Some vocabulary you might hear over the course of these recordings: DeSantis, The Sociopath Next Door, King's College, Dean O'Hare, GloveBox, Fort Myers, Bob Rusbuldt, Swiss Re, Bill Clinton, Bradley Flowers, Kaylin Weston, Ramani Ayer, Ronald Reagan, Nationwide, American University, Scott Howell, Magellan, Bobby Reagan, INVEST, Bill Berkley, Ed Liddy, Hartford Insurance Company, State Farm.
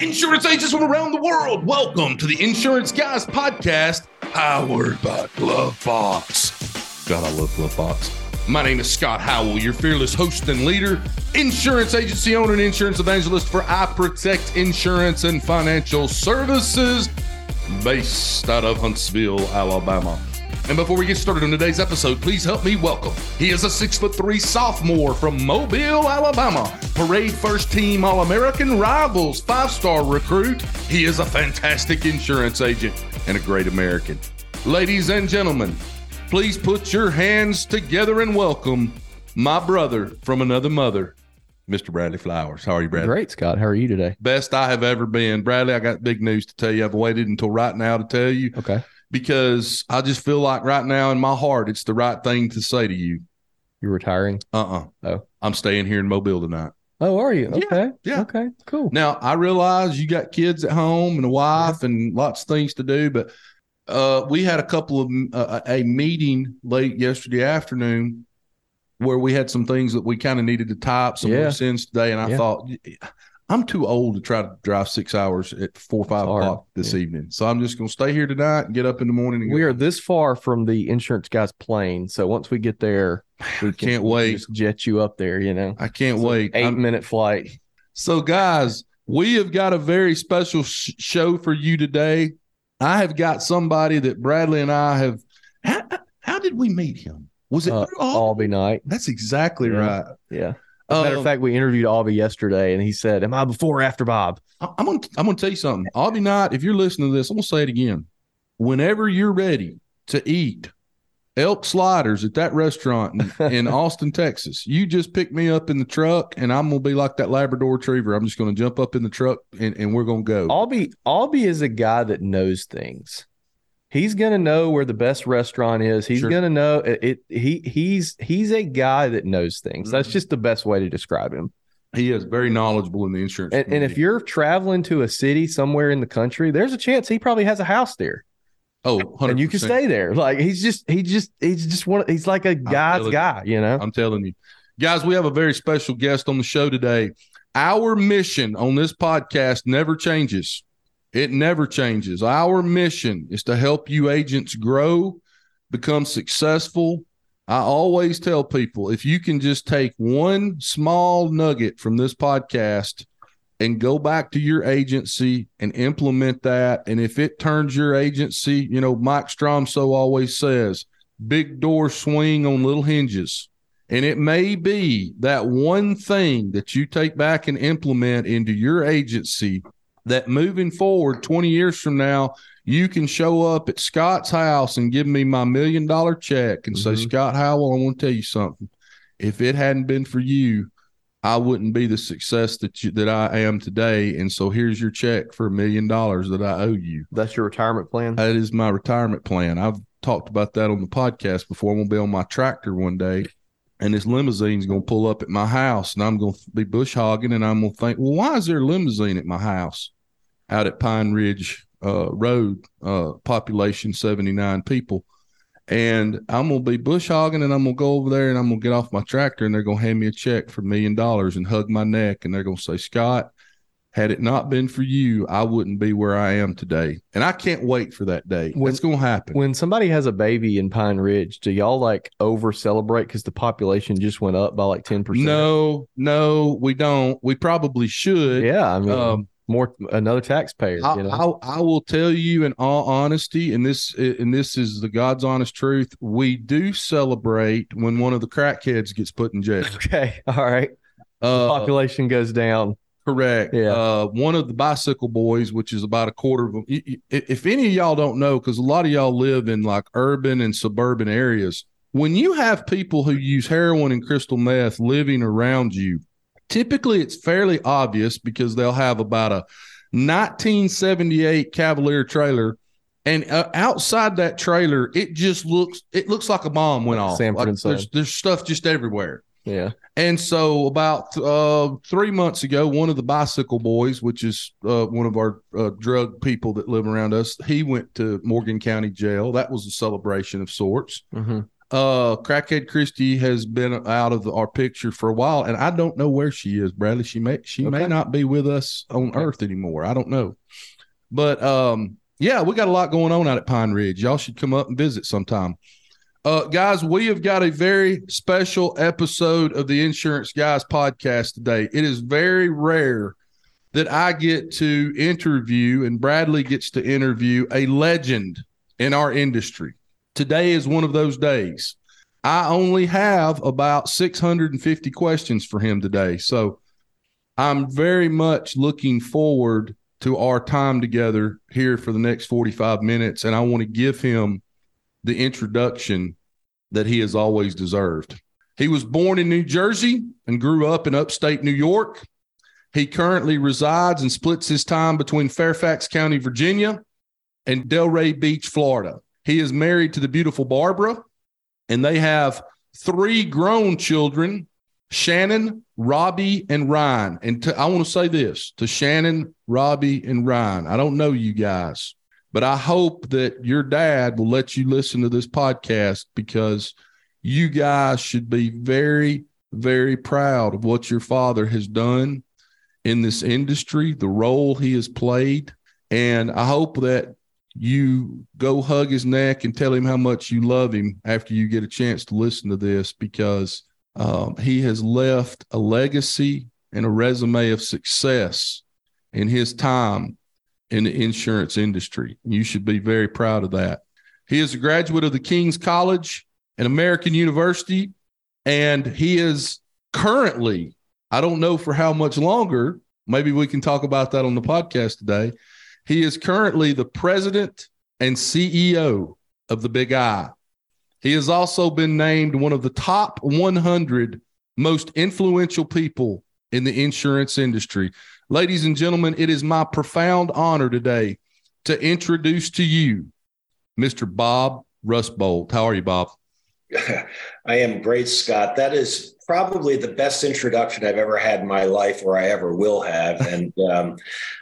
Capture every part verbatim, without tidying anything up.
Insurance agents from around the world, welcome to the Insurance Guys Podcast, powered by GloveBox. God, I love GloveBox. My name is Scott Howell, your fearless host and leader, insurance agency owner and insurance evangelist for iProtect Insurance and Financial Services, based out of Huntsville, Alabama. And before we get started on today's episode, please help me welcome. He is a six foot three sophomore from Mobile, Alabama, parade first team All-American Rivals, five-star recruit. He is a fantastic insurance agent and a great American. Ladies and gentlemen, please put your hands together and welcome my brother from another mother, Mister Bradley Flowers. How are you, Bradley? Great, Scott. How are you today? Best I have ever been. Bradley, I got big news to tell you. I've waited until right now to tell you. Okay. Because I just feel like right now in my heart, it's the right thing to say to you. You're retiring? Uh-uh. Oh. I'm staying here in Mobile tonight. Oh, are you? Okay. Yeah. yeah. Okay, cool. Now, I realize you got kids at home and a wife yeah. and lots of things to do, but uh, we had a couple of uh, a meeting late yesterday afternoon where we had some things that we kind of needed to type, some yeah. loose ends today, and I yeah. thought – I'm too old to try to drive six hours at four or five o'clock this yeah. evening. So I'm just going to stay here tonight and get up in the morning. And we go. are this far from the insurance guy's plane. So once we get there, we can, can't wait. Just jet you up there, you know. I can't it's wait. Like eight I'm, minute flight. So guys, we have got a very special sh- show for you today. I have got somebody that Bradley and I have. How, how did we meet him? Was it uh, Albie Knight? That's exactly yeah. right. Yeah. As a matter um, of fact, we interviewed Albie yesterday, and he said, am I before or after Bob? I'm going I'm to tell you something. Albie Knight, if you're listening to this, I'm going to say it again. Whenever you're ready to eat elk sliders at that restaurant in, in Austin, Texas, you just pick me up in the truck, and I'm going to be like that Labrador Retriever. I'm just going to jump up in the truck, and, and we're going to go. Albie, Albie is a guy that knows things. He's going to know where the best restaurant is. He's sure. going to know it, it. He he's he's a guy that knows things. That's just the best way to describe him. He is very knowledgeable in the insurance. And, and if you're traveling to a city somewhere in the country, there's a chance he probably has a house there. Oh, one hundred percent. And you can stay there. Like he's just he just he's just one. He's like a guy's guy. You know, I'm telling you guys, we have a very special guest on the show today. Our mission on this podcast never changes. It never changes. Our mission is to help you agents grow, become successful. I always tell people, if you can just take one small nugget from this podcast and go back to your agency and implement that, and if it turns your agency, you know, Mike Stromso always says, big doors swing on little hinges. And it may be that one thing that you take back and implement into your agency that moving forward twenty years from now, you can show up at Scott's house and give me my million dollar check and mm-hmm. say, Scott Howell, I want to tell you something. If it hadn't been for you, I wouldn't be the success that you, that I am today. And so here's your check for a million dollars that I owe you. That's your retirement plan? That is my retirement plan. I've talked about that on the podcast before. I'm going to be on my tractor one day, and this limousine is going to pull up at my house, and I'm going to be bush hogging, and I'm going to think, well, why is there a limousine at my house? Out at Pine Ridge uh, Road, uh, population seventy-nine people. And I'm going to be bush hogging, and I'm going to go over there, and I'm going to get off my tractor, and they're going to hand me a check for a million dollars and hug my neck. And they're going to say, Scott, had it not been for you, I wouldn't be where I am today. And I can't wait for that day. It's going to happen. When somebody has a baby in Pine Ridge, do y'all like over celebrate because the population just went up by like ten percent? No, no, we don't. We probably should. Yeah. I mean, um, more another taxpayer. I, you know? I, I will tell you in all honesty, and this and this is the God's honest truth. We do celebrate when one of the crackheads gets put in jail. Okay, all right. Uh, the population goes down. Correct. Yeah. Uh, one of the bicycle boys, which is about a quarter of them. If any of y'all don't know, because a lot of y'all live in like urban and suburban areas, when you have people who use heroin and crystal meth living around you. Typically, it's fairly obvious because they'll have about a nineteen seventy-eight Cavalier trailer, and uh, outside that trailer, it just looks it looks like a bomb went off. Like there's, there's stuff just everywhere. Yeah. And so about uh, three months ago, one of the bicycle boys, which is uh, one of our uh, drug people that live around us, he went to Morgan County Jail. That was a celebration of sorts. Mm-hmm. Uh, Crackhead Christie has been out of the, our picture for a while, and I don't know where she is, Bradley. She may she okay. may not be with us on okay. Earth anymore. I don't know. But um, yeah, we got a lot going on out at Pine Ridge. Y'all should come up and visit sometime. Uh, guys, we have got a very special episode of the Insurance Guys podcast today. It is very rare that I get to interview and Bradley gets to interview a legend in our industry. Today is one of those days. I only have about six hundred fifty questions for him today. So I'm very much looking forward to our time together here for the next forty-five minutes. And I want to give him the introduction that he has always deserved. He was born in New Jersey and grew up in upstate New York. He currently resides and splits his time between Fairfax County, Virginia, and Delray Beach, Florida. He is married to the beautiful Barbara, and they have three grown children, Shannon, Robbie, and Ryan. And to, I want to say this to Shannon, Robbie, and Ryan. I don't know you guys, but I hope that your dad will let you listen to this podcast, because you guys should be very, very proud of what your father has done in this industry, the role he has played. And I hope that you go hug his neck and tell him how much you love him after you get a chance to listen to this, because um, he has left a legacy and a resume of success in his time in the insurance industry. You should be very proud of that. He is a graduate of the King's College and American University, and he is currently, I don't know for how much longer, maybe we can talk about that on the podcast today, he is currently the president and C E O of the Big I. He has also been named one of the top one hundred most influential people in the insurance industry. Ladies and gentlemen, it is my profound honor today to introduce to you Mister Bob Rusbuldt. How are you, Bob? I am great, Scott. That is probably the best introduction I've ever had in my life, or I ever will have. And um,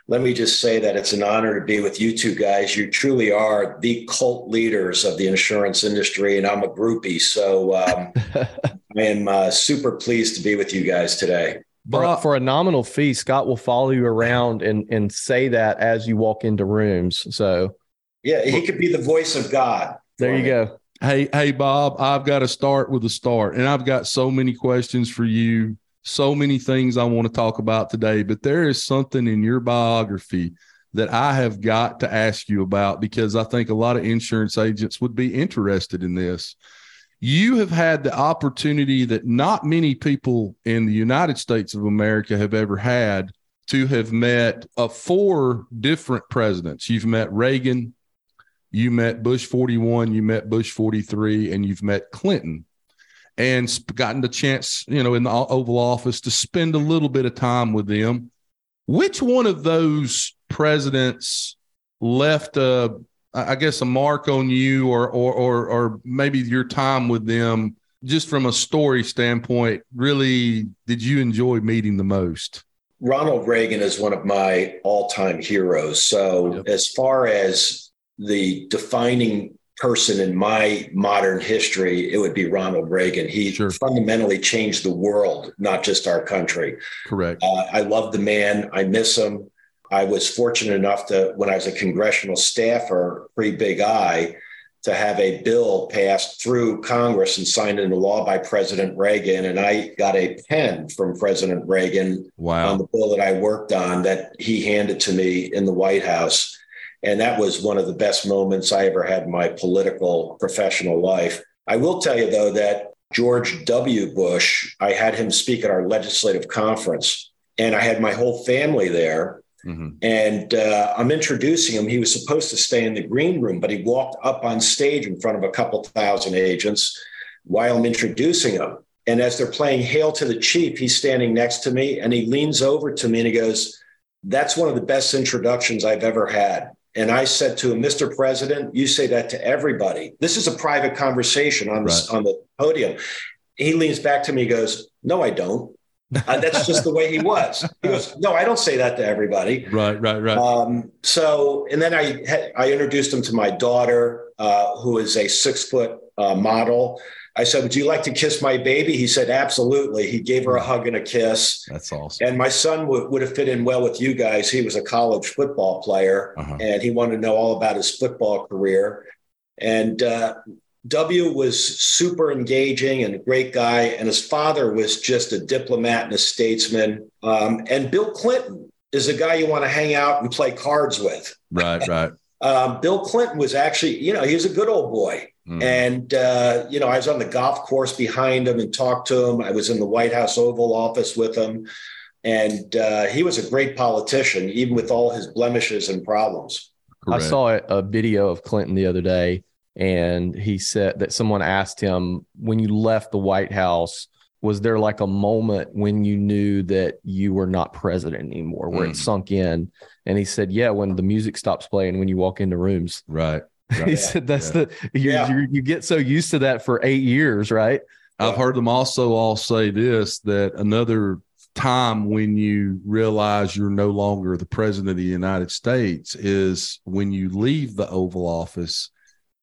let me just say that it's an honor to be with you two guys. You truly are the cult leaders of the insurance industry, and I'm a groupie. So um, I am uh, super pleased to be with you guys today. For, for a nominal fee, Scott will follow you around and, and say that as you walk into rooms. So yeah, he could be the voice of God. There you go. Hey, hey, Bob, I've got to start with a start, and I've got so many questions for you, so many things I want to talk about today, but there is something in your biography that I have got to ask you about, because I think a lot of insurance agents would be interested in this. You have had the opportunity that not many people in the United States of America have ever had, to have met uh, four different presidents. You've met Reagan, you met Bush forty-one, you met Bush forty-three, and you've met Clinton, and gotten the chance, you know, in the Oval Office to spend a little bit of time with them. Which one of those presidents left a, I guess, a mark on you, or, or, or, or maybe your time with them, just from a story standpoint, really, did you enjoy meeting the most? Ronald Reagan is one of my all-time heroes. So yep. as far as the defining person in my modern history, it would be Ronald Reagan. He sure. fundamentally changed the world, not just our country. Correct. Uh, I love the man. I miss him. I was fortunate enough to, when I was a congressional staffer, pre-Big I, to have a bill passed through Congress and signed into law by President Reagan. And I got a pen from President Reagan wow. on the bill that I worked on that he handed to me in the White House. And that was one of the best moments I ever had in my political professional life. I will tell you, though, that George W. Bush, I had him speak at our legislative conference, and I had my whole family there. Mm-hmm. And uh, I'm introducing him. He was supposed to stay in the green room, but he walked up on stage in front of a couple thousand agents while I'm introducing him. And as they're playing Hail to the Chief, he's standing next to me, and he leans over to me and he goes, "That's one of the best introductions I've ever had." And I said to him, "Mister President, you say that to everybody. This is a private conversation on, right. the, on the podium." He leans back to me, goes, "No, I don't." Uh, that's just the way he was. He goes, no, I don't say that to everybody. Right, right, right. Um, so, and then I had, I introduced him to my daughter, uh, who is a six foot uh, model. I said, would you like to kiss my baby? He said, absolutely. He gave her a hug and a kiss. That's awesome. And my son would, would have fit in well with you guys. He was a college football player, uh-huh. and he wanted to know all about his football career. And uh, W was super engaging and a great guy. And his father was just a diplomat and a statesman. Um, and Bill Clinton is the guy you want to hang out and play cards with. Right, right. Um, Bill Clinton was actually, you know, he was a good old boy. Mm. And, uh, you know, I was on the golf course behind him and talked to him. I was in the White House Oval Office with him. And uh, he was a great politician, even with all his blemishes and problems. Correct. I saw a video of Clinton the other day, and he said that someone asked him, when you left the White House, was there like a moment when you knew that you were not president anymore, where mm. it sunk in? And he said, yeah, when the music stops playing, when you walk into rooms. Right. Right. He yeah. said that's yeah. the you yeah. you get so used to that for eight years, right? I've heard them also all say this, that another time when you realize you're no longer the president of the United States is when you leave the Oval Office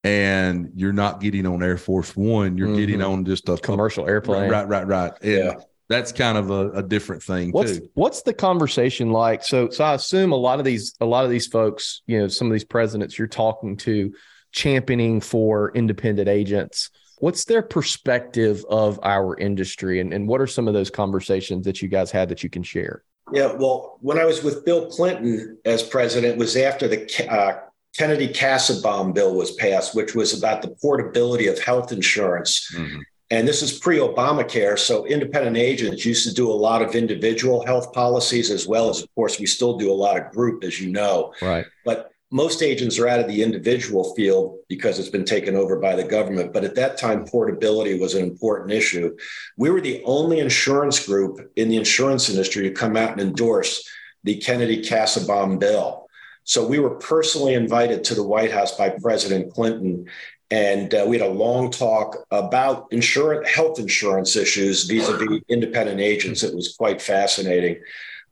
and you're not getting on Air Force One, you're mm-hmm. getting on just a commercial airplane. Right, right, right. And yeah. That's kind of a, a different thing what's, too. What's the conversation like? So, so I assume a lot of these, a lot of these folks, you know, some of these presidents you're talking to, championing for independent agents. What's their perspective of our industry, and, and what are some of those conversations that you guys had that you can share? Yeah, well, when I was with Bill Clinton as president, it was after the uh, Kennedy-Kassebaum bill was passed, which was about the portability of health insurance. Mm-hmm. And this is pre-Obamacare, so independent agents used to do a lot of individual health policies as well as, of course, we still do a lot of group, as you know. Right. But most agents are out of the individual field because it's been taken over by the government. But at that time, portability was an important issue. We were the only insurance group in the insurance industry to come out and endorse the Kennedy-Kassebaum bill. So we were personally invited to the White House by President Clinton. And uh, we had a long talk about insurance, health insurance issues vis-a-vis independent agents. It was quite fascinating.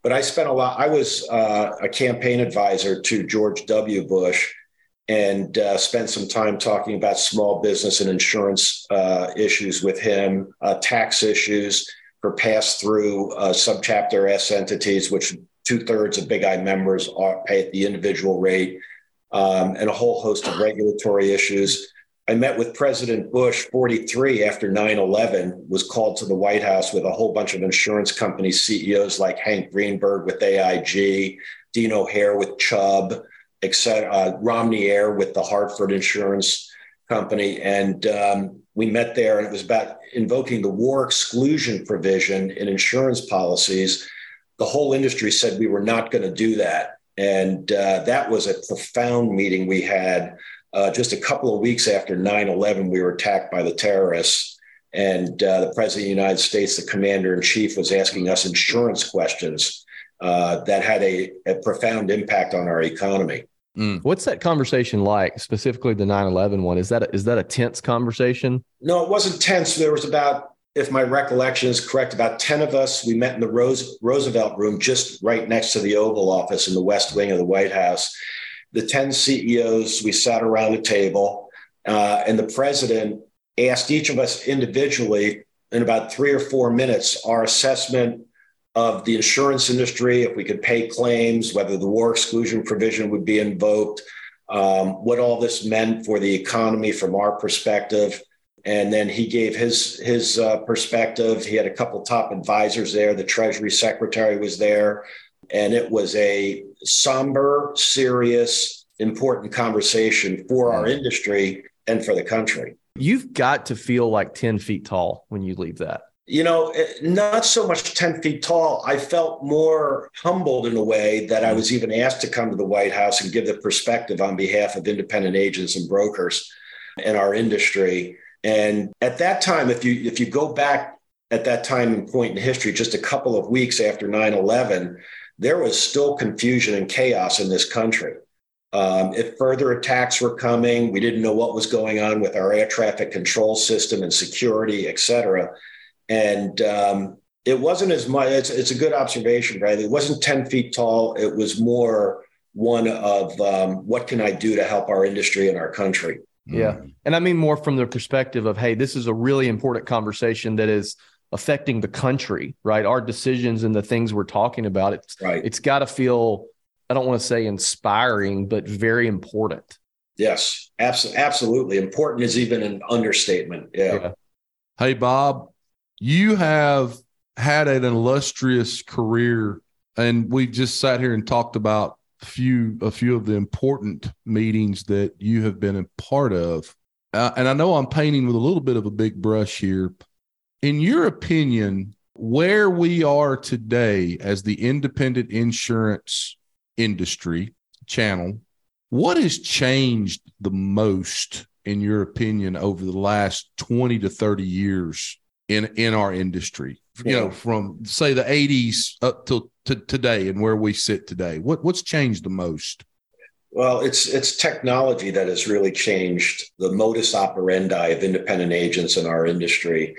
But I spent a lot. I was uh, a campaign advisor to George W. Bush, and uh, spent some time talking about small business and insurance uh, issues with him, uh, tax issues for pass-through uh, subchapter S entities, which two-thirds of Big I members are pay at the individual rate, um, and a whole host of regulatory issues. I met with President Bush forty-three after nine eleven, was called to the White House with a whole bunch of insurance company C E Os like Hank Greenberg with A I G, Dean O'Hare with Chubb, et cetera, uh, Ramani Ayer with the Hartford Insurance Company. And um, we met there, and it was about invoking the war exclusion provision in insurance policies. The whole industry said we were not going to do that. And uh, that was a profound meeting we had. Uh, just a couple of weeks after nine eleven, we were attacked by the terrorists, and uh, the president of the United States, the commander in chief, was asking us insurance questions uh, that had a, a profound impact on our economy. Mm. What's that conversation like, specifically the nine eleven one? Is that a, is that a tense conversation? No, it wasn't tense. There was about, if my recollection is correct, about ten of us. We met in the Rose, Roosevelt room, just right next to the Oval Office in the West Wing of the White House. The ten C E Os, we sat around a table, uh, and the president asked each of us individually in about three or four minutes our assessment of the insurance industry, if we could pay claims, whether the war exclusion provision would be invoked, um, what all this meant for the economy from our perspective. And then he gave his his uh, perspective. He had a couple top advisors there. The Treasury Secretary was there. And it was a somber, serious, important conversation for our industry and for the country. You've got to feel like ten feet tall when you leave that. You know, not so much ten feet tall. I felt more humbled in a way that I was even asked to come to the White House and give the perspective on behalf of independent agents and brokers in our industry. And at that time, if you if you go back at that time and point in history, just a couple of weeks after nine eleven, there was still confusion and chaos in this country. Um, if further attacks were coming, we didn't know what was going on with our air traffic control system and security, et cetera. And um, It wasn't as much. It's, it's a good observation, Bradley. It wasn't ten feet tall. It was more one of um, what can I do to help our industry and our country? Yeah. And I mean more from the perspective of, hey, this is a really important conversation that is affecting the country, right? Our decisions and the things we're talking about. It's, right. It's got to feel, I don't want to say inspiring, but very important. Yes, abso- absolutely. Important is even an understatement. Yeah. yeah. Hey, Bob, you have had an illustrious career, and we've just sat here and talked about few a few of the important meetings that you have been a part of. Uh, and I know I'm painting with a little bit of a big brush here. In your opinion, where we are today as the independent insurance industry channel, what has changed the most, in your opinion, over the last twenty to thirty years in, in our industry? You know, from say the eighties up till to today and where we sit today, what what's changed the most? Well, it's it's technology that has really changed the modus operandi of independent agents in our industry.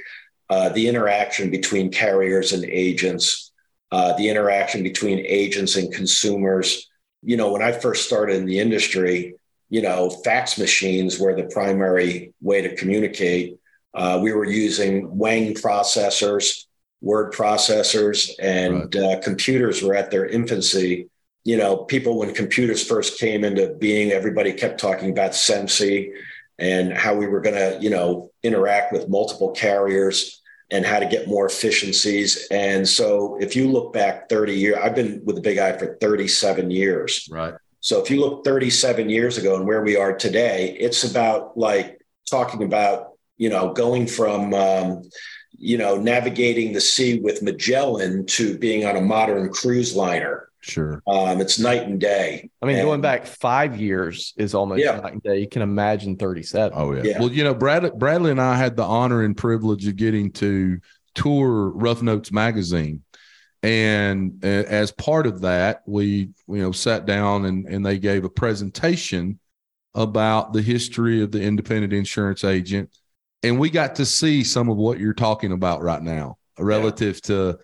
Uh, the interaction between carriers and agents, uh, the interaction between agents and consumers. You know, when I first started in the industry, you know, fax machines were the primary way to communicate. Uh, we were using Wang processors, word processors, and right. uh, computers were at their infancy. You know, people, when computers first came into being, everybody kept talking about S M C and how we were going to, you know, interact with multiple carriers and how to get more efficiencies. And so if you look back thirty years, I've been with the Big I for thirty-seven years. Right. So if you look thirty-seven years ago and where we are today, it's about like talking about, you know, going from, um, you know, navigating the sea with Magellan to being on a modern cruise liner. Sure. Um, it's night and day. I mean, and going back five years is almost yeah. night and day. You can imagine thirty-seven. Oh, yeah. yeah. Well, you know, Brad, Bradley and I had the honor and privilege of getting to tour Rough Notes magazine. And uh, as part of that, we, you know, sat down and, and they gave a presentation about the history of the independent insurance agent. And we got to see some of what you're talking about right now relative yeah. to,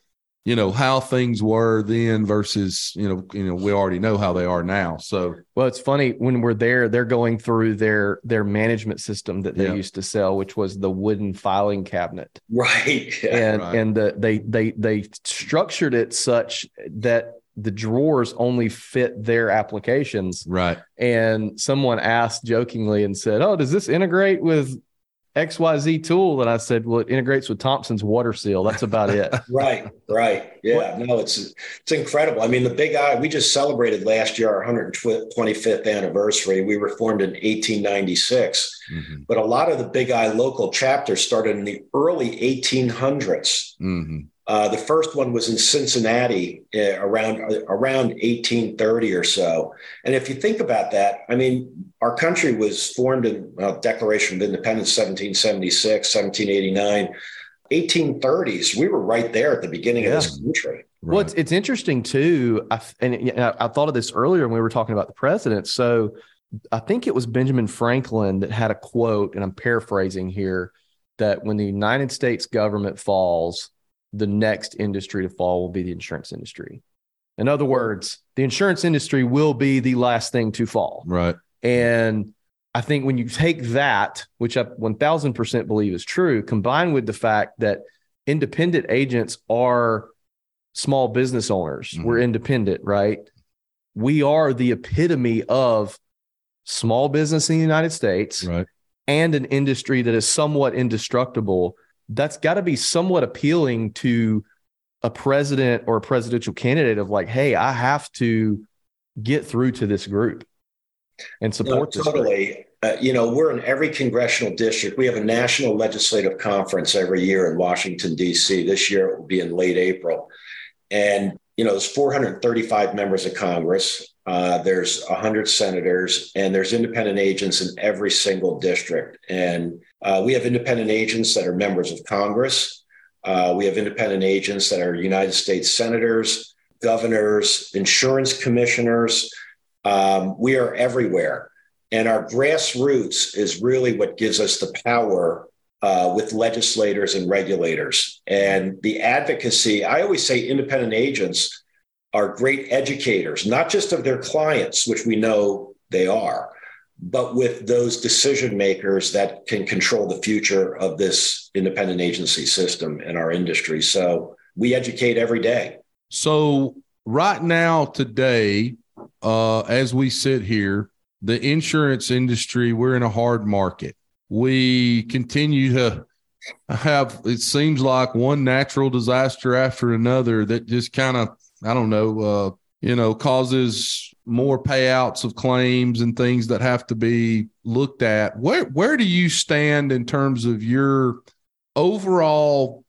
you know, how things were then versus, you know, you know, we already know how they are now. So, well, it's funny when we're there, they're going through their, their management system that they yeah. used to sell, which was the wooden filing cabinet. Right. Yeah, and, right. and the, they, they, they structured it such that the drawers only fit their applications. Right. And someone asked jokingly and said, "Oh, does this integrate with X Y Z tool?" And I said, "Well, it integrates with Thompson's water seal. That's about it." Right, right. Yeah, no, it's it's incredible. I mean, the Big I, we just celebrated last year, our one hundred twenty-fifth anniversary. We were formed in eighteen ninety-six, mm-hmm. but a lot of the Big I local chapters started in the early eighteen hundreds. Mm-hmm. Uh, the first one was in Cincinnati uh, around around eighteen thirty or so. And if you think about that, I mean, our country was formed in uh, Declaration of Independence, seventeen seventy-six, seventeen eighty-nine, eighteen thirties. We were right there at the beginning yeah. of this country. Right. Well, it's, it's interesting, too. I, and I, I thought of this earlier when we were talking about the president. So I think it was Benjamin Franklin that had a quote, and I'm paraphrasing here, that when the United States government falls, the next industry to fall will be the insurance industry. In other words, the insurance industry will be the last thing to fall. Right. And I think when you take that, which I one thousand percent believe is true, combined with the fact that independent agents are small business owners, mm-hmm. we're independent, right? We are the epitome of small business in the United States right. and an industry that is somewhat indestructible. That's got to be somewhat appealing to a president or a presidential candidate of like, "Hey, I have to get through to this group and support no, this totally. Group." Uh, you know, we're in every congressional district. We have a national legislative conference every year in Washington, D C. This year it will be in late April. And, you know, there's four hundred thirty-five members of Congress. Uh, there's one hundred senators, and there's independent agents in every single district. And uh, we have independent agents that are members of Congress. Uh, we have independent agents that are United States senators, governors, insurance commissioners. Um, we are everywhere. And our grassroots is really what gives us the power uh, with legislators and regulators. And the advocacy, I always say independent agents are great educators, not just of their clients, which we know they are, but with those decision makers that can control the future of this independent agency system in our industry. So we educate every day. So right now, today, uh, as we sit here, the insurance industry, we're in a hard market. We continue to have, it seems like, one natural disaster after another that just kind of, I don't know, uh, you know, causes more payouts of claims and things that have to be looked at. Where where do you stand in terms of your overall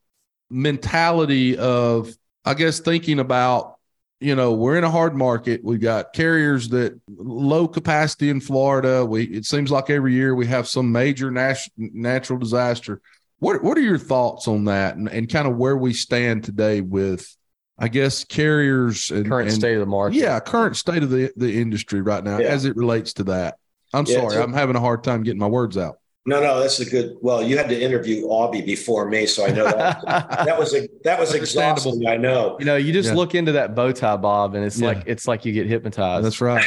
mentality of, I guess, thinking about, you know, we're in a hard market. We've got carriers that low capacity in Florida. We, it seems like every year we have some major nat- natural disaster. What what are your thoughts on that and, and kind of where we stand today with, I guess, carriers and current and, state of the market? Yeah. Current state of the, the industry right now, yeah, as it relates to that. I'm yeah, sorry. A, I'm having a hard time getting my words out. No, no, that's a good, well, you had to interview Albie before me. So I know that, that was, a, that was exhausting. I know, you know, you just yeah. look into that bow tie, Bob, and it's yeah. like, it's like you get hypnotized. That's right.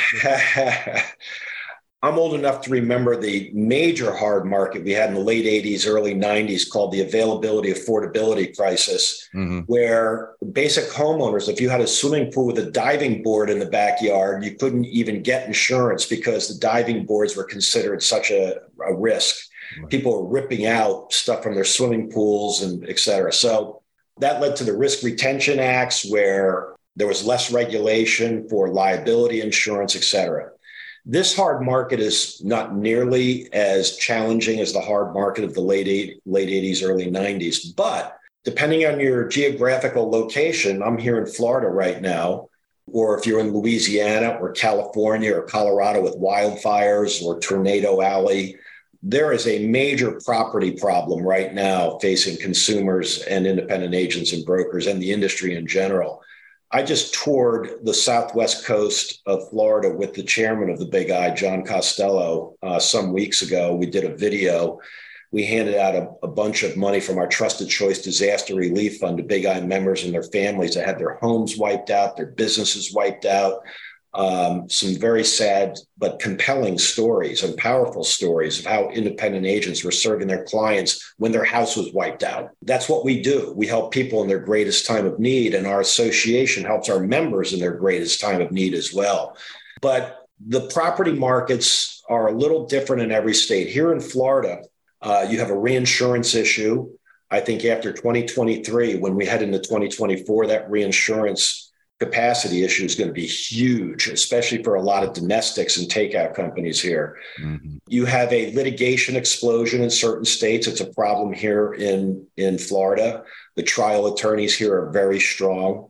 I'm old enough to remember the major hard market we had in the late eighties, early nineties, called the availability affordability crisis, mm-hmm. where basic homeowners, if you had a swimming pool with a diving board in the backyard, you couldn't even get insurance because the diving boards were considered such a, a risk. Right. People were ripping out stuff from their swimming pools and et cetera. So that led to the Risk Retention Acts, where there was less regulation for liability insurance, et cetera. This hard market is not nearly as challenging as the hard market of the late late eighties, early nineties. But depending on your geographical location, I'm here in Florida right now, or if you're in Louisiana or California or Colorado with wildfires or Tornado Alley, there is a major property problem right now facing consumers and independent agents and brokers and the industry in general. I just toured the southwest coast of Florida with the chairman of the Big I, John Costello, uh, some weeks ago. We did a video. We handed out a, a bunch of money from our Trusted Choice Disaster Relief Fund to Big I members and their families that had their homes wiped out, their businesses wiped out. Um, some very sad but compelling stories and powerful stories of how independent agents were serving their clients when their house was wiped out. That's what we do. We help people in their greatest time of need, and our association helps our members in their greatest time of need as well. But the property markets are a little different in every state. Here in Florida, uh, you have a reinsurance issue. I think after twenty twenty-three, when we head into twenty twenty-four, that reinsurance capacity issue is going to be huge, especially for a lot of domestics and takeout companies here. Mm-hmm. You have a litigation explosion in certain states. It's a problem here in, in Florida. The trial attorneys here are very strong.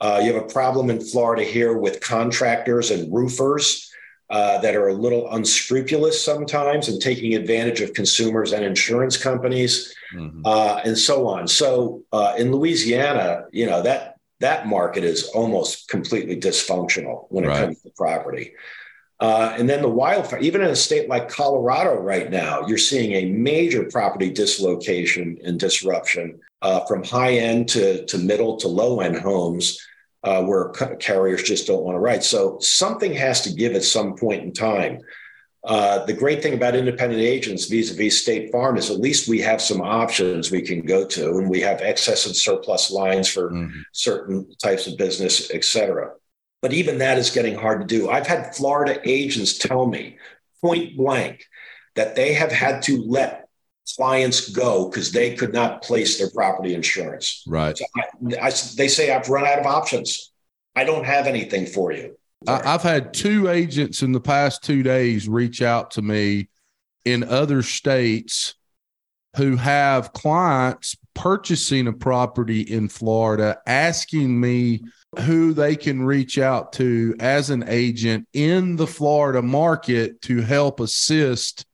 Uh, you have a problem in Florida here with contractors and roofers uh, that are a little unscrupulous sometimes and taking advantage of consumers and insurance companies, mm-hmm. uh, and so on. So uh, in Louisiana, you know, that, That market is almost completely dysfunctional when it right. comes to property. Uh, and then the wildfire, even in a state like Colorado right now, you're seeing a major property dislocation and disruption uh, from high end to, to middle to low end homes uh, where carriers just don't want to write. So something has to give at some point in time. Uh, the great thing about independent agents vis-a-vis State Farm is at least we have some options we can go to, and we have excess and surplus lines for mm-hmm. certain types of business, et cetera. But even that is getting hard to do. I've had Florida agents tell me point blank that they have had to let clients go because they could not place their property insurance. Right. So I, I, they say, I've run out of options. I don't have anything for you. I've had two agents in the past two days reach out to me in other states who have clients purchasing a property in Florida, asking me who they can reach out to as an agent in the Florida market to help assist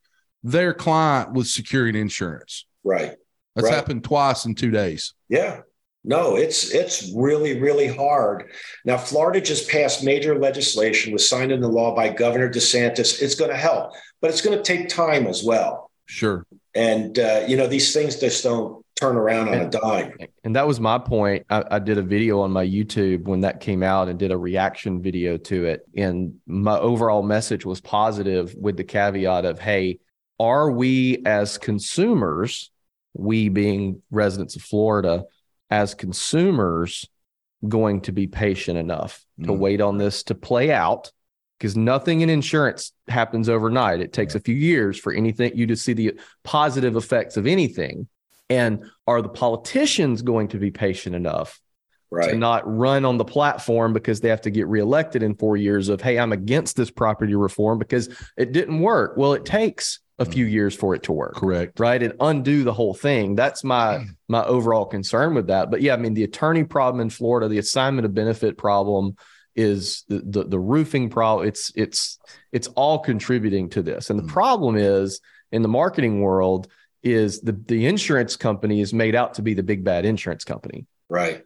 their client with securing insurance. Right. That's right. Happened twice in two days. Yeah. No, it's it's really, really hard. Now, Florida just passed major legislation, was signed into law by Governor DeSantis. It's going to help, but it's going to take time as well. Sure. And, uh, you know, these things just don't turn around on and, a dime. And that was my point. I, I did a video on my YouTube when that came out and did a reaction video to it. And my overall message was positive with the caveat of, hey, are we as consumers, we being residents of Florida, as consumers going to be patient enough mm. to wait on this to play out? Because nothing in insurance happens overnight. It takes yeah. a few years for anything you to see the positive effects of anything. And are the politicians going to be patient enough right. to not run on the platform because they have to get reelected in four years of, hey, I'm against this property reform because it didn't work? Well, it takes a few years for it to work. Correct. Right. And undo the whole thing. That's my my overall concern with that. But yeah, I mean, the attorney problem in Florida, the assignment of benefit problem is the the, the roofing problem. It's it's it's all contributing to this. And the problem is in the marketing world is the, the insurance company is made out to be the big bad insurance company. Right.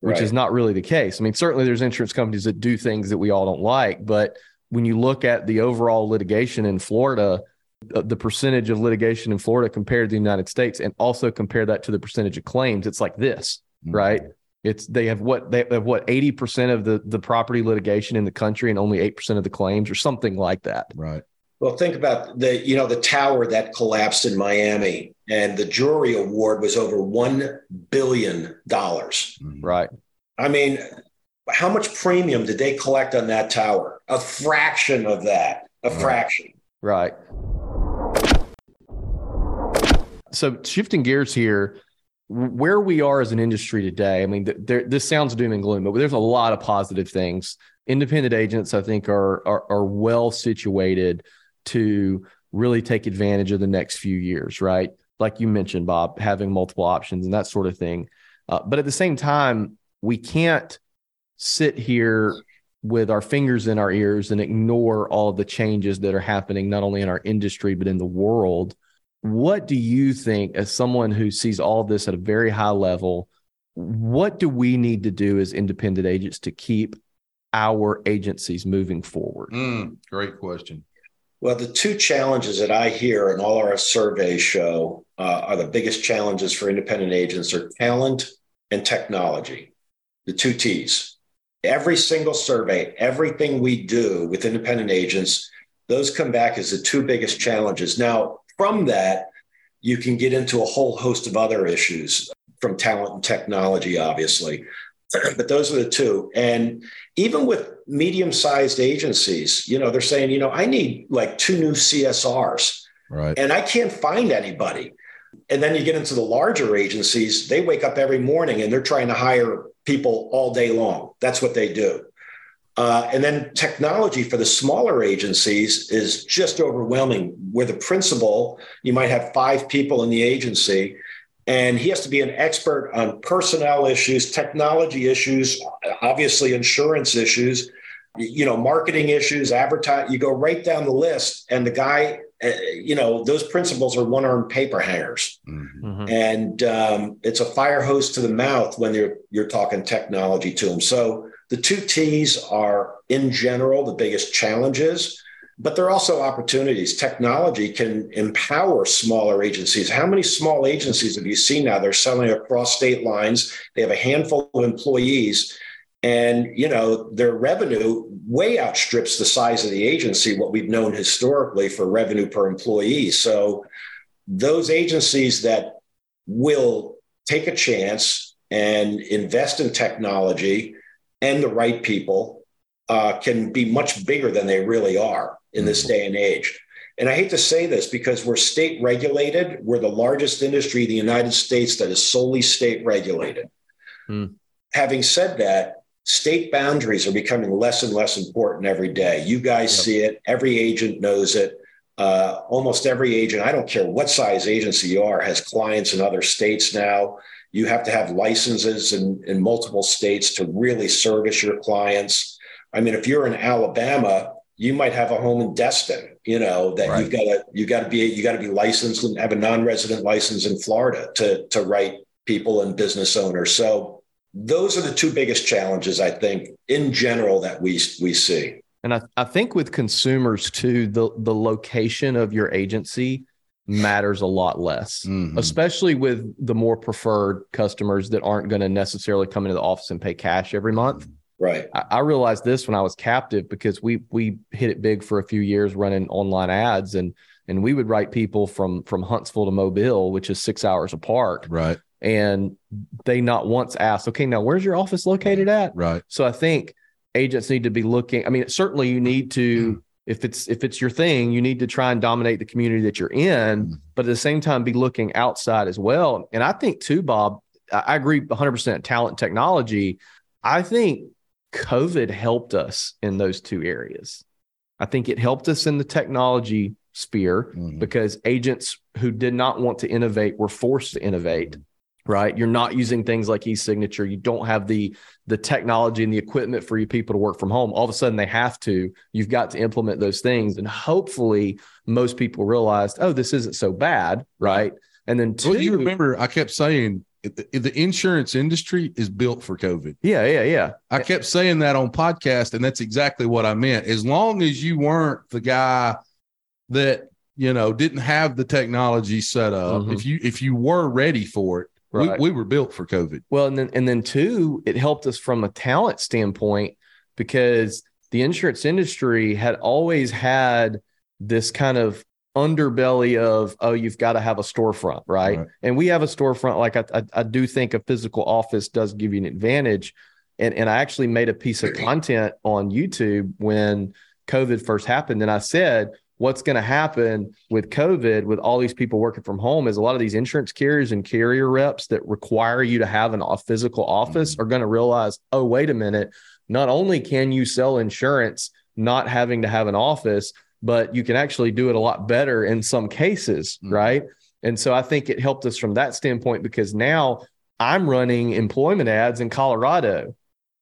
Which right. is not really the case. I mean, certainly there's insurance companies that do things that we all don't like. But when you look at the overall litigation in Florida, the percentage of litigation in Florida compared to the United States, and also compare that to the percentage of claims, it's like this, mm-hmm. right? It's they have what they have what eighty percent of the, the property litigation in the country and only eight percent of the claims or something like that. Right. Well, think about the, you know, the tower that collapsed in Miami, and the jury award was over one billion dollars. Mm-hmm. Right. I mean, how much premium did they collect on that tower? A fraction of that, a right. fraction. Right. So shifting gears here, where we are as an industry today, I mean, there, this sounds doom and gloom, but there's a lot of positive things. Independent agents, I think, are, are are well situated to really take advantage of the next few years, right? Like you mentioned, Bob, having multiple options and that sort of thing. Uh, but at the same time, we can't sit here with our fingers in our ears and ignore all the changes that are happening, not only in our industry, but in the world. What do you think, as someone who sees all this at a very high level, what do we need to do as independent agents to keep our agencies moving forward? Mm, great question. Well, the two challenges that I hear and all our surveys show uh, are the biggest challenges for independent agents are talent and technology, the two T's. Every single survey, everything we do with independent agents, those come back as the two biggest challenges. Now, from that, you can get into a whole host of other issues from talent and technology, obviously. But those are the two. And even with medium-sized agencies, you know, they're saying, you know, I need like two new C S Rs. Right. And I can't find anybody. And then you get into the larger agencies, they wake up every morning and they're trying to hire people all day long. That's what they do. Uh, and then technology for the smaller agencies is just overwhelming, where the principal, you might have five people in the agency, and he has to be an expert on personnel issues, technology issues, obviously insurance issues, you know, marketing issues, advertising. You go right down the list, and the guy, uh, you know, those principals are one-armed paper hangers. Mm-hmm. And um, it's a fire hose to the mouth when you're, you're talking technology to them. So the two T's are, in general, the biggest challenges, but there are also opportunities. Technology can empower smaller agencies. How many small agencies have you seen now? They're selling across state lines. They have a handful of employees, and you know their revenue way outstrips the size of the agency, what we've known historically for revenue per employee. So those agencies that will take a chance and invest in technology and the right people uh, can be much bigger than they really are in this day and age. And I hate to say this because we're state regulated. We're the largest industry in the United States that is solely state regulated. Mm. Having said that, state boundaries are becoming less and less important every day. You guys yep. see it. Every agent knows it. Uh, almost every agent, I don't care what size agency you are, has clients in other states now. You have to have licenses in, in multiple states to really service your clients. I mean, if you're in Alabama, you might have a home in Destin, you know, that right. you've got to you got to be you got to be licensed and have a non-resident license in Florida to, to write people and business owners. So those are the two biggest challenges, I think, in general, that we we see. And I, I think with consumers, too, the the location of your agency matters a lot less, mm-hmm. especially with the more preferred customers that aren't going to necessarily come into the office and pay cash every month. Right. I, I realized this when I was captive, because we we hit it big for a few years running online ads, and and we would write people from from Huntsville to Mobile, which is six hours apart. Right. And they not once asked, okay, now where's your office located at? Right. So I think agents need to be looking. I mean, certainly you need to, if it's if it's your thing, you need to try and dominate the community that you're in, but at the same time, be looking outside as well. And I think too, Bob, I agree one hundred percent talent and technology. I think COVID helped us in those two areas. I think it helped us in the technology sphere mm-hmm. because agents who did not want to innovate were forced to innovate. Right. You're not using things like e-signature. You don't have the the technology and the equipment for your people to work from home. All of a sudden they have to. You've got to implement those things. And hopefully most people realized, oh, this isn't so bad. Right. And then two, well, you remember I kept saying the, the insurance industry is built for COVID. Yeah, yeah, yeah. I kept saying that on podcast, and that's exactly what I meant. As long as you weren't the guy that, you know, didn't have the technology set up, mm-hmm. if you if you were ready for it. Right. We, we were built for COVID. Well, and then, and then two, it helped us from a talent standpoint, because the insurance industry had always had this kind of underbelly of, oh, you've got to have a storefront, right? right. And we have a storefront. Like I, I, I do think a physical office does give you an advantage. And, and I actually made a piece of content on YouTube when COVID first happened. And I said, what's going to happen with COVID, with all these people working from home, is a lot of these insurance carriers and carrier reps that require you to have an, a physical office mm-hmm. are going to realize, oh, wait a minute, not only can you sell insurance not having to have an office, but you can actually do it a lot better in some cases, mm-hmm. right? And so I think it helped us from that standpoint, because now I'm running employment ads in Colorado.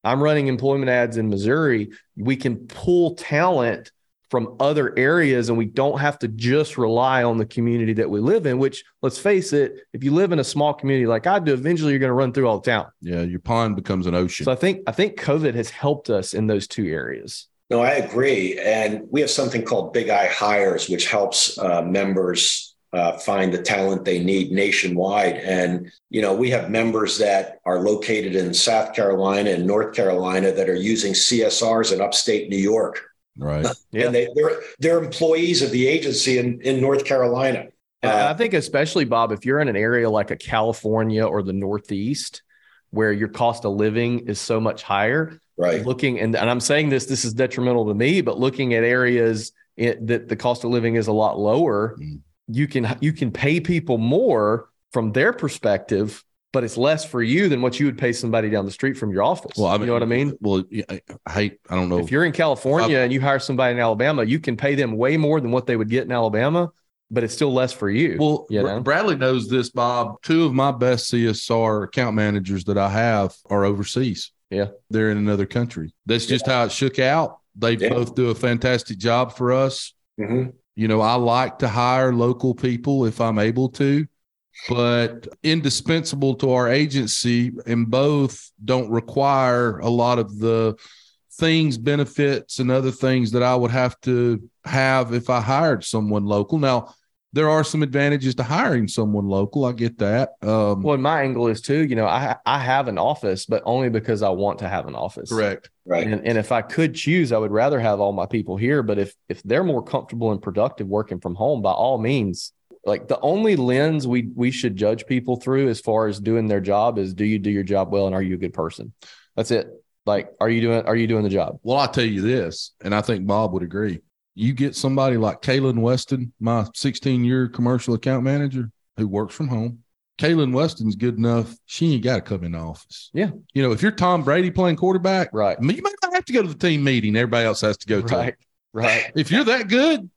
I'm running employment ads in Missouri. We can pull talent from other areas, and we don't have to just rely on the community that we live in, which, let's face it, if you live in a small community like I do, eventually you're going to run through all the town. Yeah, your pond becomes an ocean. So I think I think COVID has helped us in those two areas. No, I agree. And we have something called Big I Hires, which helps uh, members uh, find the talent they need nationwide. And, you know, we have members that are located in South Carolina and North Carolina that are using C S Rs in upstate New York. Right. Yeah. And they, they're, they're employees of the agency in, in North Carolina. Uh, I think especially, Bob, if you're in an area like a California or the Northeast, where your cost of living is so much higher, right? Looking, and, and I'm saying this, this is detrimental to me, but looking at areas it, that the cost of living is a lot lower, mm. you can, you can pay people more from their perspective, but it's less for you than what you would pay somebody down the street from your office. Well, I mean, you know what I mean? Well, I, I, I don't know. If you're in California I, and you hire somebody in Alabama, you can pay them way more than what they would get in Alabama, but it's still less for you. Well, you know? Bradley knows this, Bob. Two of my best C S R account managers that I have are overseas. Yeah. They're in another country. That's just yeah. how it shook out. They yeah. both do a fantastic job for us. Mm-hmm. You know, I like to hire local people if I'm able to. But indispensable to our agency, and both don't require a lot of the things, benefits, and other things that I would have to have if I hired someone local. Now, there are some advantages to hiring someone local. I get that. Um, well, my angle is too, you know, I I have an office, but only because I want to have an office. Correct. Right. And, and if I could choose, I would rather have all my people here. But if if they're more comfortable and productive working from home, by all means. Like the only lens we we should judge people through as far as doing their job is, do you do your job well, and are you a good person? That's it. Like, are you doing are you doing the job? Well, I'll tell you this, and I think Bob would agree. You get somebody like Kaylin Weston, my sixteen-year commercial account manager who works from home. Kaylin Weston's good enough. She ain't got to come in the office. Yeah. You know, if you're Tom Brady playing quarterback, right, you might not have to go to the team meeting. Everybody else has to go to. Right. Right. If you're that good,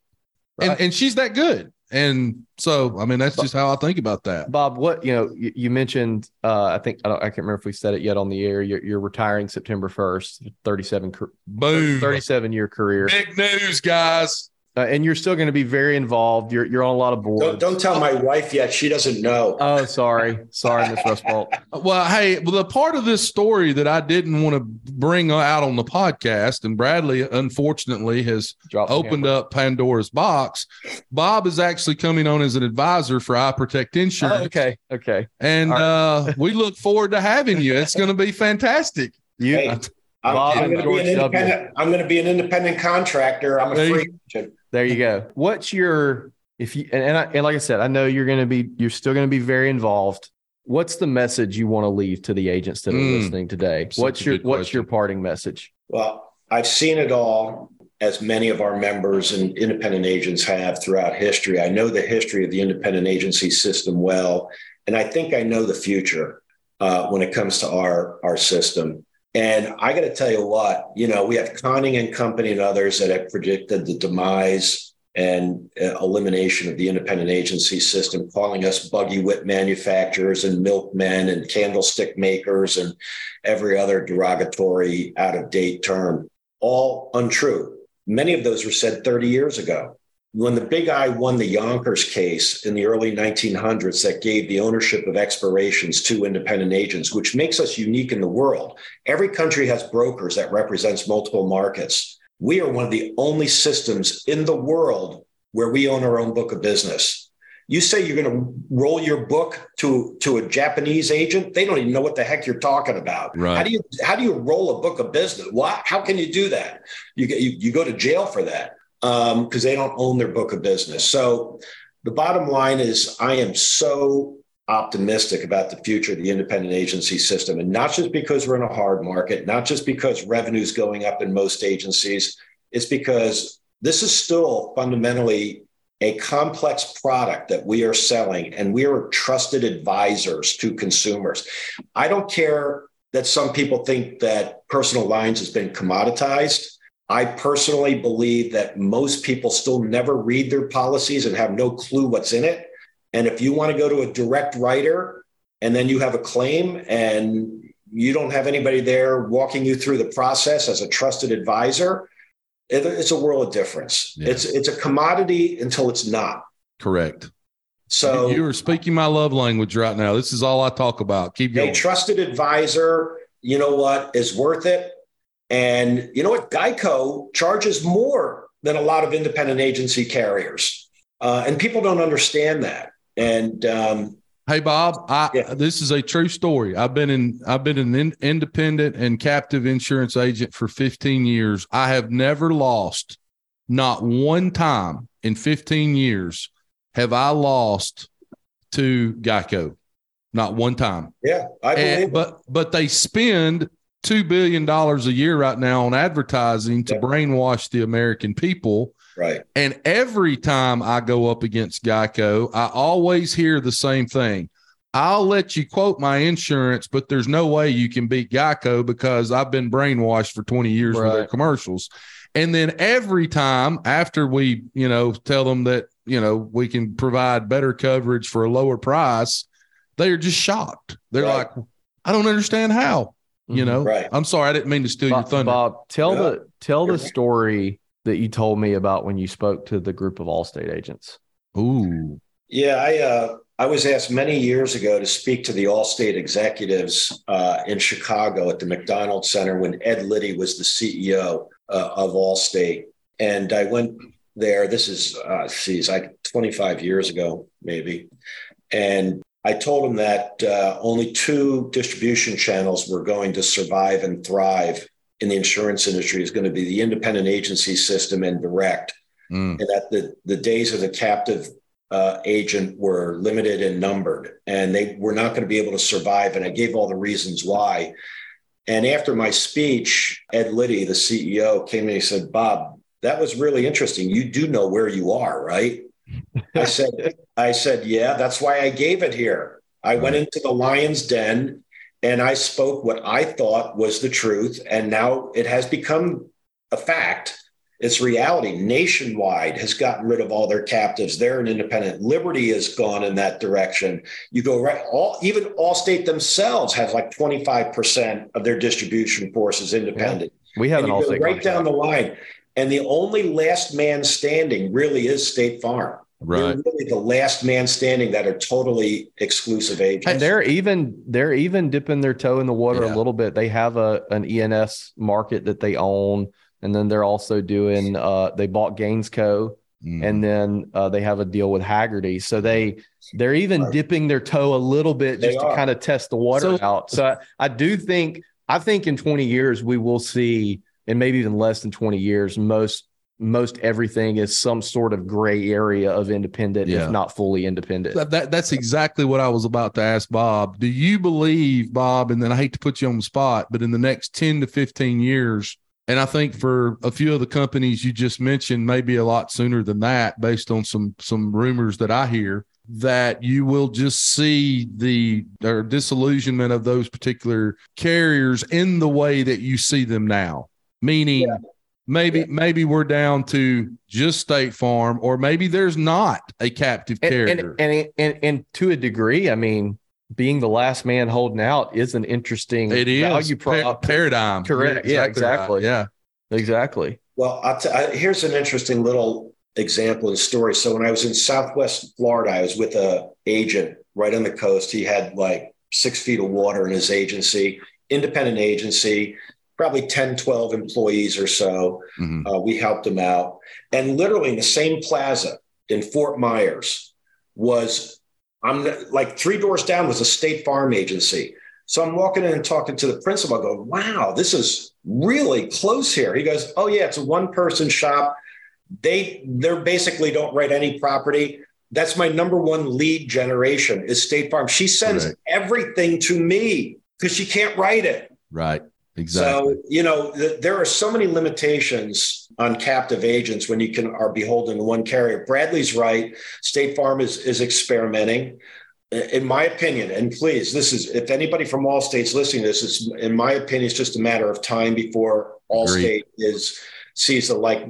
right. and, and she's that good. And so, I mean, that's just how I think about that. Bob, what, you know, you, you mentioned, uh, I think, I, don't, I can't remember if we said it yet on the air. You're, you're retiring September first, thirty-seven, Boom. thirty-seven year career. Big news, guys. Uh, and you're still going to be very involved. You're you're on a lot of boards. Don't, don't tell my wife yet. She doesn't know. Oh, sorry. Sorry, Miz Rusbuldt. Well, hey, well, the part of this story that I didn't want to bring out on the podcast, and Bradley, unfortunately, has Dropped opened up Pandora's box. Bob is actually coming on as an advisor for iProtect Insurance. Oh, okay. Okay. And right. uh, we look forward to having you. It's going to be fantastic. You. Hey. Bob I'm, I'm going to be an independent contractor. I'm a free agent. There you go. What's your, if you, and, and, I, and like I said, I know you're going to be, you're still going to be very involved. What's the message you want to leave to the agents that are mm. listening today? Such what's your, what's your parting message? Well, I've seen it all, as many of our members and independent agents have throughout history. I know the history of the independent agency system well, and I think I know the future uh, when it comes to our, our system. And I got to tell you what, you know, we have Conning and Company and others that have predicted the demise and uh, elimination of the independent agency system, calling us buggy whip manufacturers and milkmen and candlestick makers and every other derogatory, out-of-date term, all untrue. Many of those were said thirty years ago. When the Big I won the Yonkers case in the early nineteen hundreds, that gave the ownership of expirations to independent agents, which makes us unique in the world. Every country has brokers that represents multiple markets. We are one of the only systems in the world where we own our own book of business. You say you're going to roll your book to, to a Japanese agent. They don't even know what the heck you're talking about. Right. How do you, how do you roll a book of business? Why, how can you do that? You, you, you go to jail for that. Um, because they don't own their book of business. So the bottom line is I am so optimistic about the future of the independent agency system. And not just because we're in a hard market, not just because revenue is going up in most agencies, it's because this is still fundamentally a complex product that we are selling, and we are trusted advisors to consumers. I don't care that some people think that personal lines has been commoditized. I personally believe that most people still never read their policies and have no clue what's in it. And if you want to go to a direct writer and then you have a claim and you don't have anybody there walking you through the process as a trusted advisor, it, it's a world of difference. Yes. It's it's a commodity until it's not. Correct. So you are speaking my love language right now. This is all I talk about. Keep going. A trusted advisor, you know what, is worth it. And you know what? Geico charges more than a lot of independent agency carriers. Uh, and people don't understand that. And um, hey, Bob, I, yeah. this is a true story. I've been in, I've been an in, independent and captive insurance agent for fifteen years. I have never lost, not one time in fifteen years have I lost to Geico. Not one time. Yeah, I believe and, it. But, but they spend two billion dollars a year right now on advertising to yeah. brainwash the American people. Right. And every time I go up against Geico, I always hear the same thing. I'll let you quote my insurance, but there's no way you can beat Geico because I've been brainwashed for twenty years right. with their commercials. And then every time after we, you know, tell them that, you know, we can provide better coverage for a lower price, they are just shocked. They're right. like, I don't understand how. You know, right. I'm sorry, I didn't mean to steal Bob, your thunder. Bob, tell yeah. the tell the story that you told me about when you spoke to the group of Allstate agents. Ooh, yeah, I uh, I was asked many years ago to speak to the Allstate executives uh, in Chicago at the McDonald Center when Ed Liddy was the C E O uh, of Allstate, and I went there. This is, uh, geez, like twenty-five years ago, maybe, and I told him that uh, only two distribution channels were going to survive and thrive in the insurance industry is going to be the independent agency system and direct. Mm. And that the, the days of the captive uh, agent were limited and numbered, and they were not going to be able to survive. And I gave all the reasons why. And after my speech, Ed Liddy, the C E O, came in and he said, "Bob, that was really interesting. You do know where you are, right?" I said, I said, yeah, that's why I gave it here. I went into the lion's den and I spoke what I thought was the truth. And now it has become a fact. It's reality. Nationwide has gotten rid of all their captives. They're an independent. Liberty has gone in that direction. You go right. All, even Allstate themselves have like twenty-five percent of their distribution force is independent. Yeah, we have and an Allstate right contract. Down the line. And the only last man standing really is State Farm. Right. They're really the last man standing that are totally exclusive agents. And they're even they're even dipping their toe in the water yeah. a little bit. They have a an E N S market that they own. And then they're also doing, uh, they bought Gaines Co. Mm. And then uh, they have a deal with Hagerty. So they, they're even right. dipping their toe a little bit just to kind of test the water so, out. So I, I do think, I think in twenty years, we will see, and maybe even less than twenty years, most most everything is some sort of gray area of independent, yeah. if not fully independent. That, that, that's exactly what I was about to ask Bob. Do you believe, Bob, and then I hate to put you on the spot, but in the next ten to fifteen years, and I think for a few of the companies you just mentioned, maybe a lot sooner than that, based on some some rumors that I hear, that you will just see the or disillusionment of those particular carriers in the way that you see them now, meaning yeah. maybe yeah. maybe we're down to just State Farm, or maybe there's not a captive and, carrier. And and, and and to a degree, I mean, being the last man holding out is an interesting it is. value par- paradigm. Correct. Yeah, exactly. Yeah, exactly. Well, I'll t- I, here's an interesting little example and story. So when I was in Southwest Florida, I was with a agent right on the coast. He had like six feet of water in his agency, independent agency, probably ten, twelve employees or so. Mm-hmm. Uh, we helped him out. And literally in the same plaza in Fort Myers was I'm like three doors down was a State Farm agency. So I'm walking in and talking to the principal. I go, wow, this is really close here. He goes, oh yeah, it's a one person shop. They they're basically don't write any property. That's my number one lead generation is State Farm. She sends right. everything to me because she can't write it. Right. Exactly. So, you know, th- there are so many limitations on captive agents when you can are beholden to one carrier. Bradley's right. State Farm is, is experimenting, in my opinion. And please, this is if anybody from Allstate's listening to this, it's, in my opinion, it's just a matter of time before Allstate is sees the like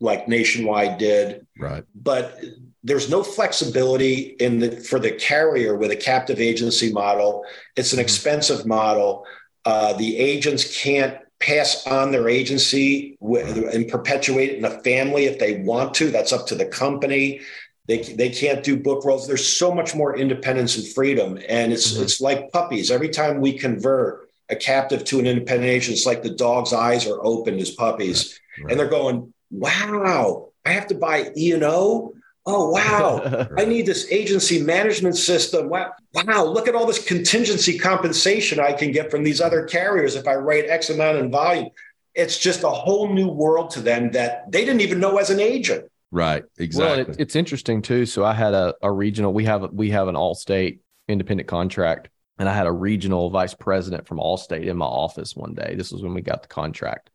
like Nationwide did. Right. But there's no flexibility in the for the carrier with a captive agency model. It's an expensive model. Uh, the agents can't pass on their agency w- and perpetuate it in a family if they want to. That's up to the company. They they can't do book rolls. There's so much more independence and freedom. And it's mm-hmm. it's like puppies. Every time we convert a captive to an independent agent, it's like the dog's eyes are opened as puppies. Right. Right. And they're going, wow, I have to buy E and O? Oh, wow, I need this agency management system. Wow, wow, look at all this contingency compensation I can get from these other carriers if I write X amount in volume. It's just a whole new world to them that they didn't even know as an agent. Right, exactly. Well, it, it's interesting, too. So I had a, a regional, we have we have an Allstate independent contract, and I had a regional vice president from Allstate in my office one day. This was when we got the contract.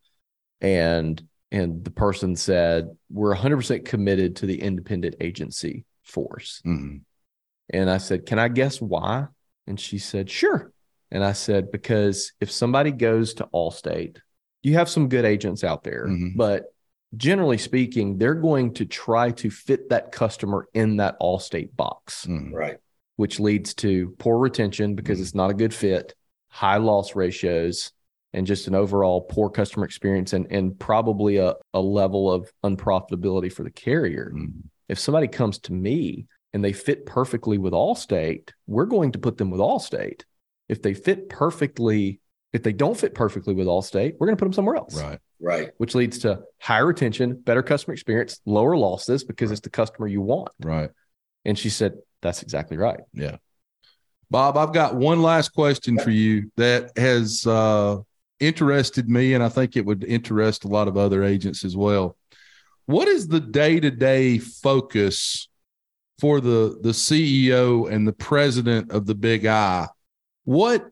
And And the person said, we're one hundred percent committed to the independent agency force. Mm-hmm. And I said, can I guess why? And she said, sure. And I said, because if somebody goes to Allstate, you have some good agents out there, mm-hmm. but generally speaking, they're going to try to fit that customer in that Allstate box, mm-hmm. right? Which leads to poor retention because mm-hmm. it's not a good fit, high loss ratios, and just an overall poor customer experience and, and probably a, a level of unprofitability for the carrier. Mm-hmm. If somebody comes to me and they fit perfectly with Allstate, we're going to put them with Allstate. If they fit perfectly, if they don't fit perfectly with Allstate, we're going to put them somewhere else. Right, right. Which leads to higher retention, better customer experience, lower losses because right. it's the customer you want. Right. And she said, that's exactly right. Yeah. Bob, I've got one last question for you that has... Uh, interested me, and I think it would interest a lot of other agents as well. What is the day-to-day focus for the, the C E O and the president of the Big I? What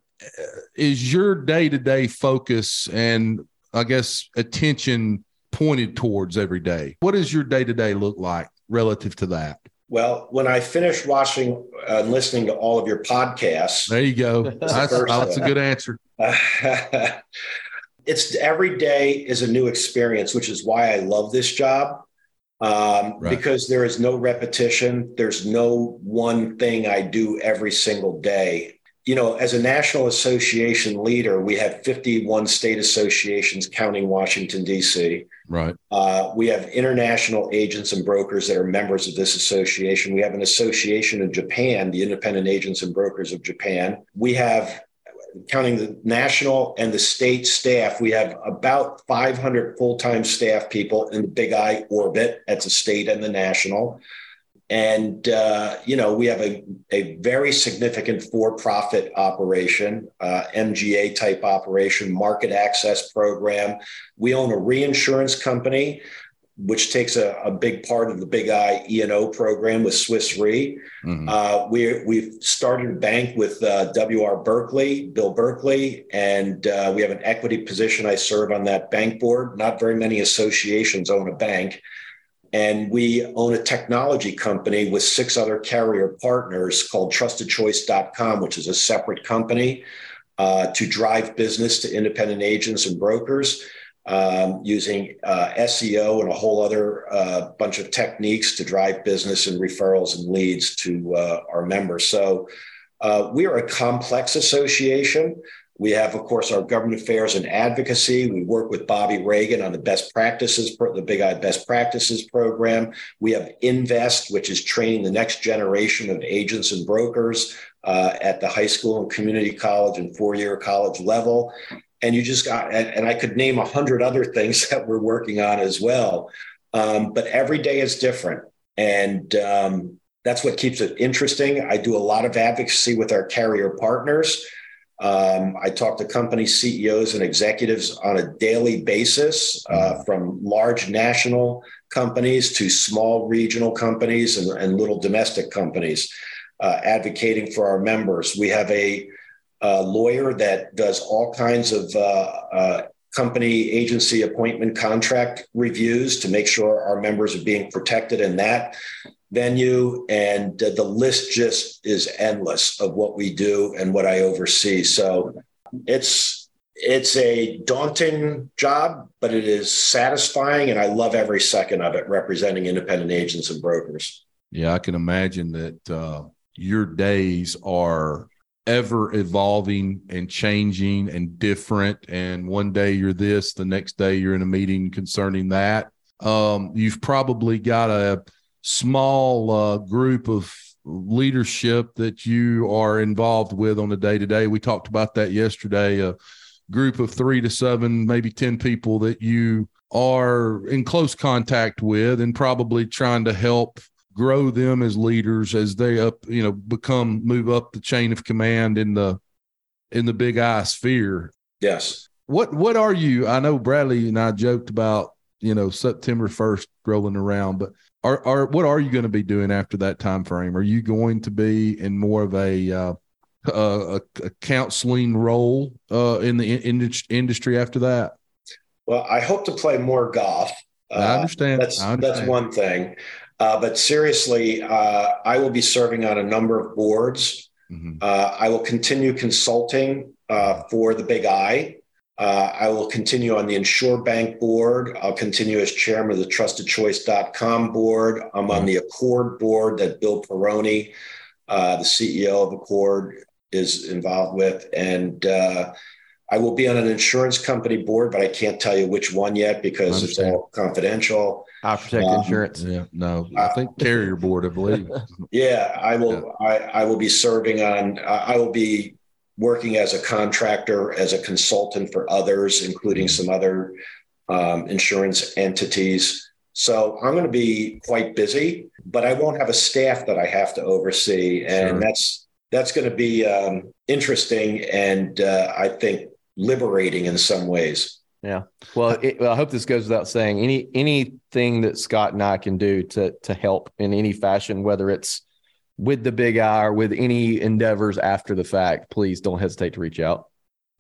is your day-to-day focus and, I guess, attention pointed towards every day? What does your day-to-day look like relative to that? Well, when I finish watching and uh, listening to all of your podcasts. There you go. That's, that's a good answer. It's every day is a new experience, which is why I love this job, um, right. because there is no repetition. There's no one thing I do every single day. you know, as a national association leader, we have fifty-one state associations counting Washington, D C. Right. Uh, we have international agents and brokers that are members of this association. We have an association in Japan, the Independent Agents and Brokers of Japan. We have, counting the national and the state staff, we have about five hundred full-time staff people in the Big I orbit. That's the state and the national. And, uh, you know, we have a, a very significant for-profit operation, uh, M G A type operation, market access program. We own a reinsurance company, which takes a, a big part of the Big I E and O program with Swiss Re. Mm-hmm. Uh, we, we've started a bank with uh, W R. Berkley, Bill Berkley, and uh, we have an equity position. I serve on that bank board. Not very many associations own a bank. And we own a technology company with six other carrier partners called Trusted Choice dot com, which is a separate company uh, to drive business to independent agents and brokers um, using uh, S E O and a whole other uh, bunch of techniques to drive business and referrals and leads to uh, our members. So uh, we are a complex association. We have, of course, our government affairs and advocacy. We work with Bobby Reagan on the best practices, the Big I Best Practices program. We have INVEST, which is training the next generation of agents and brokers uh, at the high school and community college and four-year college level. And you just got, and, and I could name a hundred other things that we're working on as well. Um, but every day is different. And um, that's what keeps it interesting. I do a lot of advocacy with our carrier partners. Um, I talk to company C E Os and executives on a daily basis, uh, from large national companies to small regional companies and, and little domestic companies, uh, advocating for our members. We have a, a lawyer that does all kinds of uh, uh, company agency appointment contract reviews to make sure our members are being protected in that venue. And uh, the list just is endless of what we do and what I oversee. So it's, it's a daunting job, but it is satisfying. And I love every second of it, representing independent agents and brokers. Yeah. I can imagine that uh, your days are ever evolving and changing and different. And one day you're this, the next day you're in a meeting concerning that. Um, you've probably got a small uh, group of leadership that you are involved with on a day-to-day. We talked about that yesterday, a group of three to seven, maybe ten people that you are in close contact with and probably trying to help grow them as leaders as they up, you know, become, move up the chain of command in the, in the Big I sphere. Yes. What, what are you? I know Bradley and I joked about, you know, September first rolling around, but Are are what are you going to be doing after that time frame? Are you going to be in more of a uh, a, a counseling role uh, in the in- industry after that? Well, I hope to play more golf. Uh, I understand. That's I understand. That's one thing. Uh, but seriously, uh, I will be serving on a number of boards. Mm-hmm. Uh, I will continue consulting uh, for the Big I. Uh, I will continue on the InsureBank board. I'll continue as chairman of the Trusted Choice dot com board. I'm on the Accord board that Bill Peroni, uh, the C E O of Accord, is involved with. And uh, I will be on an insurance company board, but I can't tell you which one yet because it's all confidential. iProtect um, Insurance. Yeah, no, I think uh, carrier board, I believe. Yeah, I will. Yeah. I, I will be serving on. I, I will be. working as a contractor, as a consultant for others, including some other um, insurance entities. So I'm going to be quite busy, but I won't have a staff that I have to oversee. And sure. that's that's going to be um, interesting and uh, I think liberating in some ways. Yeah. Well, it, well, I hope this goes without saying. Any anything that Scott and I can do to to help in any fashion, whether it's with the Big I or with any endeavors after the fact, please don't hesitate to reach out.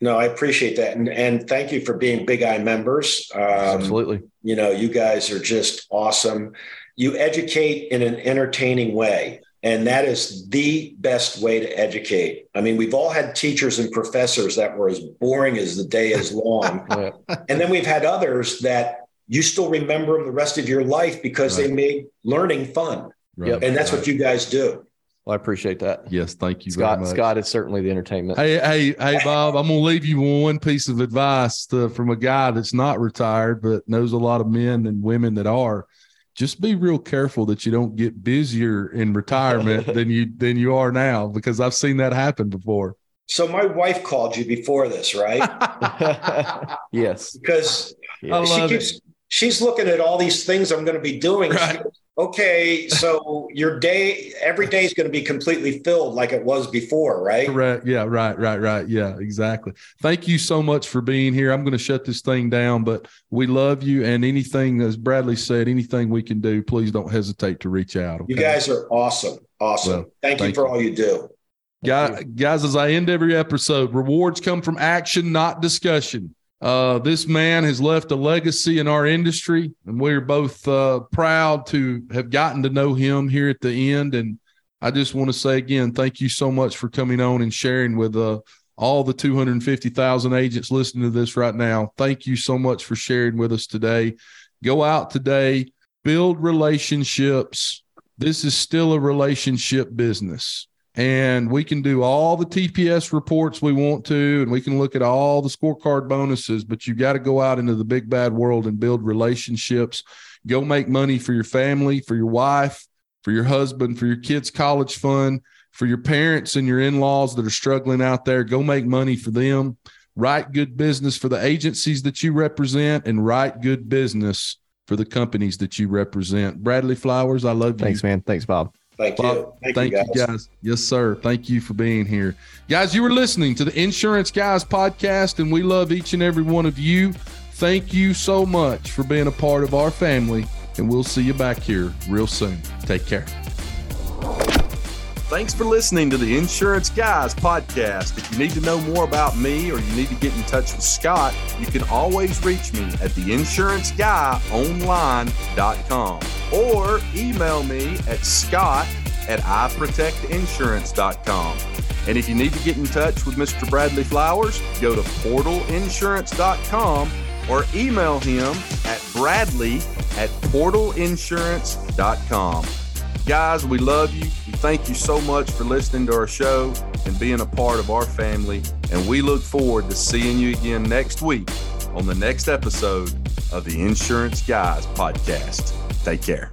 No, I appreciate that. And, and thank you for being Big I members. Um, Absolutely. You know, you guys are just awesome. You educate in an entertaining way, and that is the best way to educate. I mean, we've all had teachers and professors that were as boring as the day is long. Yeah. And then we've had others that you still remember them the rest of your life because right. they made learning fun. Right. And that's right. what you guys do. Well, I appreciate that. Yes, thank you Scott, very much. Scott is certainly the entertainment. Hey, hey, hey, Bob, I'm going to leave you with one piece of advice to, from a guy that's not retired but knows a lot of men and women that are. Just be real careful that you don't get busier in retirement than you than you are now, because I've seen that happen before. So my wife called you before this, right? Yes. Because yeah. she keeps it. She's looking at all these things I'm going to be doing. Right. She goes, okay, so your day, every day is going to be completely filled like it was before, right? Correct. Yeah, right, right, right. Yeah, exactly. Thank you so much for being here. I'm going to shut this thing down, but we love you. And anything, as Bradley said, anything we can do, please don't hesitate to reach out. Okay? You guys are awesome. Awesome. Well, thank, thank you for you. all you do. Guys, you. guys, as I end every episode, rewards come from action, not discussion. Uh, this man has left a legacy in our industry, and we're both uh, proud to have gotten to know him here at the end. And I just want to say again, thank you so much for coming on and sharing with uh, all the two hundred fifty thousand agents listening to this right now. Thank you so much for sharing with us today. Go out today, build relationships. This is still a relationship business. And we can do all the T P S reports we want to, and we can look at all the scorecard bonuses, but you got to go out into the big bad world and build relationships. Go make money for your family, for your wife, for your husband, for your kids' college fund, for your parents and your in-laws that are struggling out there. Go make money for them. Write good business for the agencies that you represent, and write good business for the companies that you represent. Bradley Flowers, I love you. Thanks, man. Thanks, Bob. Thank you. Bob, thank thank you, guys. you guys. Yes, sir. Thank you for being here. Guys, you were listening to the Insurance Guys Podcast, and we love each and every one of you. Thank you so much for being a part of our family, and we'll see you back here real soon. Take care. Thanks for listening to the Insurance Guys Podcast. If you need to know more about me or you need to get in touch with Scott, you can always reach me at the insurance guy online dot com. Or email me at scott at i protect insurance dot com. And if you need to get in touch with Mister Bradley Flowers, go to portal insurance dot com or email him at bradley at portal insurance dot com. Guys, we love you. We thank you so much for listening to our show and being a part of our family. And we look forward to seeing you again next week on the next episode of the Insurance Guys Podcast. Take care.